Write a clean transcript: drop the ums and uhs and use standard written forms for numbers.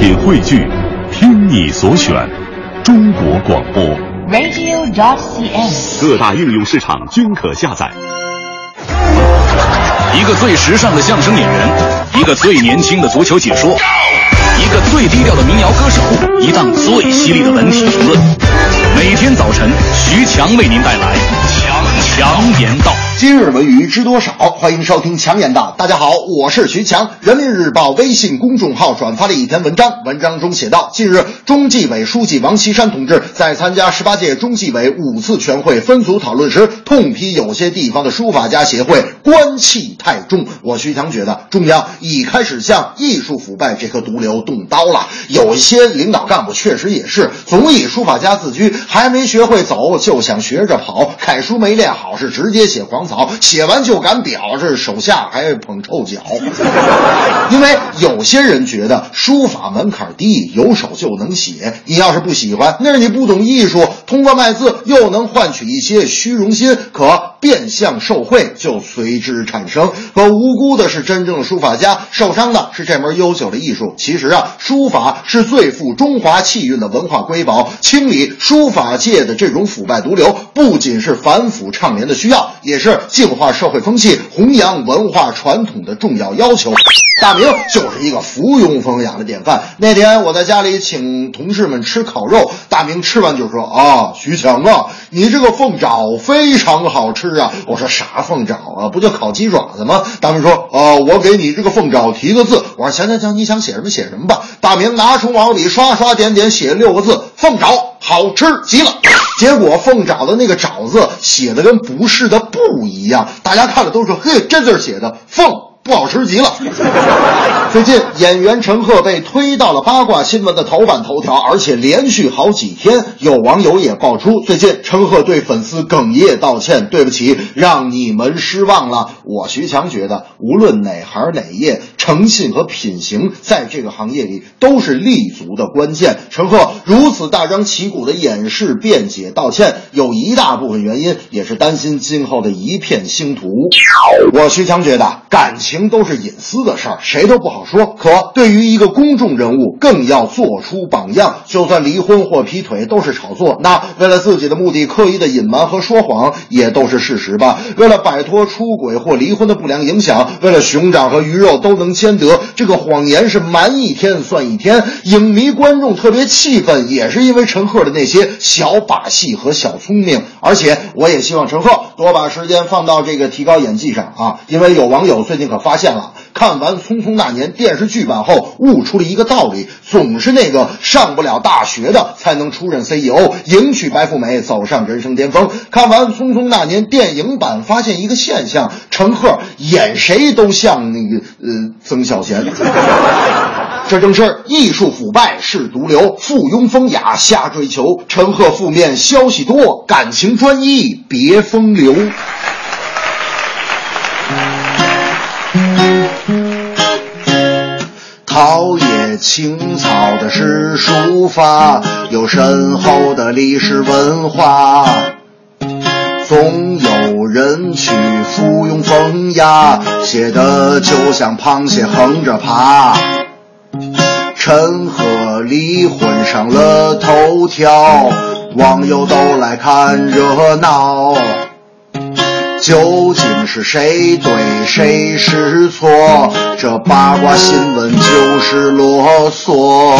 品汇聚，听你所选，中国广播 radio.cn， 各大应用市场均可下载。一个最时尚的相声演员，一个最年轻的足球解说，一个最低调的民谣歌手，一档最犀利的文体评论。每天早晨，徐强为您带来强言道。今日文娱知多少？欢迎收听强言道。大家好，我是徐强。人民日报微信公众号转发了一篇文章，文章中写道，近日中纪委书记王岐山同志在参加18届中纪委5次全会分组讨论时，痛批有些地方的书法家协会官气太重。我徐强觉得中央已开始向艺术腐败这颗毒瘤动刀了，有一些领导干部确实也是总以书法家自居，还没学会走就想学着跑，楷书没练好是直接写狂草，写完就敢表示手下还捧臭脚。因为有些人觉得书法门槛低，有手就能写，你要是不喜欢那是你不懂艺术，通过卖字又能换取一些虚荣心，可变相受贿就随之产生。可无辜的是真正的书法家，受伤的是这门悠久的艺术。其实书法是最富中华气韵的文化瑰宝，清理书法界的这种腐败毒瘤，不仅是反腐倡廉的需要，也是净化社会风气、弘扬文化传统的重要要求。大明就是一个附庸风雅的典范。那天我在家里请同事们吃烤肉，大明吃完就说，徐强你这个凤爪非常好吃啊。我说啥凤爪啊，不就烤鸡爪子吗？大明说我给你这个凤爪提个字。我说行，你想写什么写什么吧。大明拿出毛笔刷刷点点写6个字，凤爪好吃极了。结果凤爪的那个爪字写的跟不是的不一样，大家看了都说，嘿，这字写的凤不好吃极了。最近演员陈赫被推到了八卦新闻的头版头条，而且连续好几天。有网友也爆出，最近陈赫对粉丝哽咽道歉，对不起，让你们失望了。我徐强觉得无论哪行哪业，诚信和品行在这个行业里都是立足的关键。陈赫如此大张旗鼓的掩饰辩解道歉，有一大部分原因也是担心今后的一片星途。我徐强觉得感情都是隐私的事儿，谁都不好说，可对于一个公众人物更要做出榜样。就算离婚或劈腿都是炒作，那为了自己的目的刻意的隐瞒和说谎也都是事实吧。为了摆脱出轨或离婚的不良影响，为了熊掌和鱼肉都能兼得，这个谎言是瞒一天算一天。影迷观众特别气愤，也是因为陈赫的那些小把戏和小聪明。而且我也希望陈赫多把时间放到这个提高演技上因为有网友最近可发现了，看完《匆匆那年》电视剧版后悟出了一个道理，总是那个上不了大学的才能出任 CEO， 迎娶白富美走上人生巅峰。看完《匆匆那年》电影版发现一个现象，陈赫演谁都像那个曾小贤。这正是艺术腐败是毒瘤，附庸风雅瞎追求，陈赫负面消息多，感情专一别风流。陶冶情操的是书法，有深厚的历史文化，总有人去附庸风雅，写的就像螃蟹横着爬。陈赫离婚上了头条，网友都来看热闹，究竟是谁对谁是错？这八卦新闻就是啰嗦。